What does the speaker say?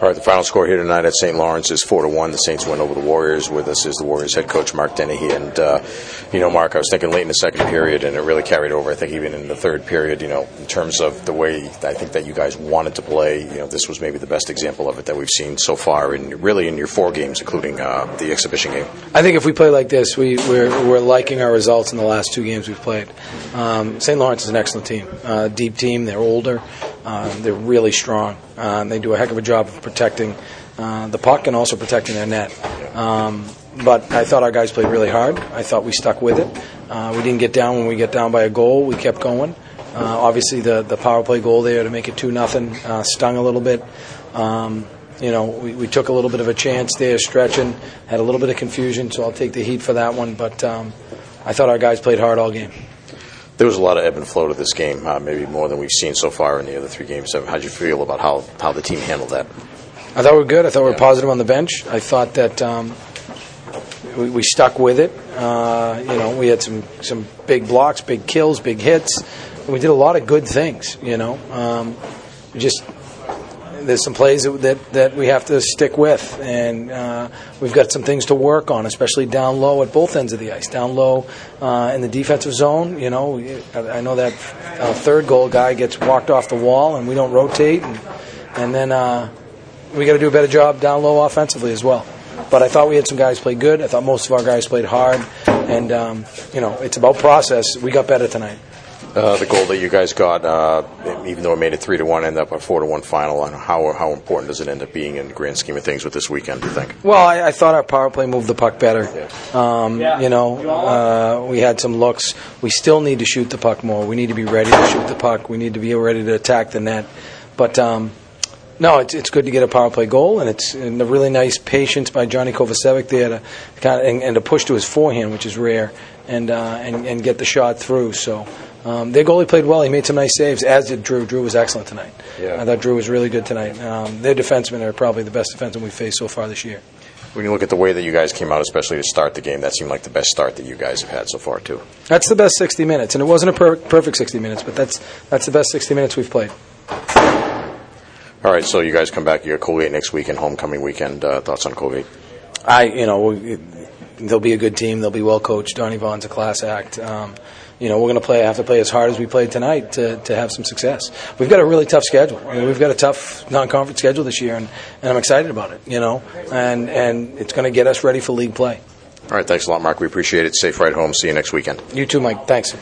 All right, the final score here tonight at St. Lawrence is 4-1. The Saints win over the Warriors. With us is the Warriors head coach, Mark Dennehy. And, Mark, I was thinking late in the second period, and it really carried over, I think, even in the third period, in terms of the way I think that you guys wanted to play. This was maybe the best example of it that we've seen so far, and really in your four games, including the exhibition game. I think if we play like this, we're liking our results in the last two games we've played. St. Lawrence is an excellent team, deep team. They're older. They're really strong. They do a heck of a job of protecting the puck and also protecting their net. But I thought our guys played really hard. I thought we stuck with it. We didn't get down when we got down by a goal. We kept going. Obviously, the power play goal there to make it 2-0 stung a little bit. We took a little bit of a chance there, stretching, had a little bit of confusion, so I'll take the heat for that one. But I thought our guys played hard all game. There was a lot of ebb and flow to this game, maybe more than we've seen so far in the other three games. How did you feel about how the team handled that? I thought we were good. I thought we were positive on the bench. I thought that we stuck with it. We had some big blocks, big kills, big hits. We did a lot of good things. There's some plays that we have to stick with, and we've got some things to work on, especially down low at both ends of the ice, down low in the defensive zone. I know that third goal guy gets walked off the wall, and we don't rotate, and then we got to do a better job down low offensively as well. But I thought we had some guys play good. I thought most of our guys played hard, and it's about process. We got better tonight. The goal that you guys got, even though it made it 3-1, ended up a 4-1 final. And how important does it end up being in the grand scheme of things with this weekend, do you think? Well, I thought our power play moved the puck better. We had some looks. We still need to shoot the puck more. We need to be ready to shoot the puck. We need to be ready to attack the net. But, it's good to get a power play goal, and it's a really nice patience by Johnny Kovacevic there to kind of, and to push to his forehand, which is rare, and get the shot through. So. Their goalie played well. He made some nice saves, as did Drew. Drew was excellent tonight. Yeah. I thought Drew was really good tonight. Their defensemen are probably the best defensemen we've faced so far this year. When you look at the way that you guys came out, especially to start the game, that seemed like the best start that you guys have had so far, too. That's the best 60 minutes, and it wasn't a perfect 60 minutes, but that's the best 60 minutes we've played. All right, so you guys come back. You got Colgate next week and homecoming weekend. Thoughts on Colgate? They'll be a good team. They'll be well coached. Donnie Vaughn's a class act. We're going to have to play as hard as we played tonight to have some success. We've got a really tough schedule. We've got a tough non-conference schedule this year, and I'm excited about it, and it's going to get us ready for league play. All right, thanks a lot, Mark. We appreciate it. Safe ride home. See you next weekend. You too, Mike. Thanks.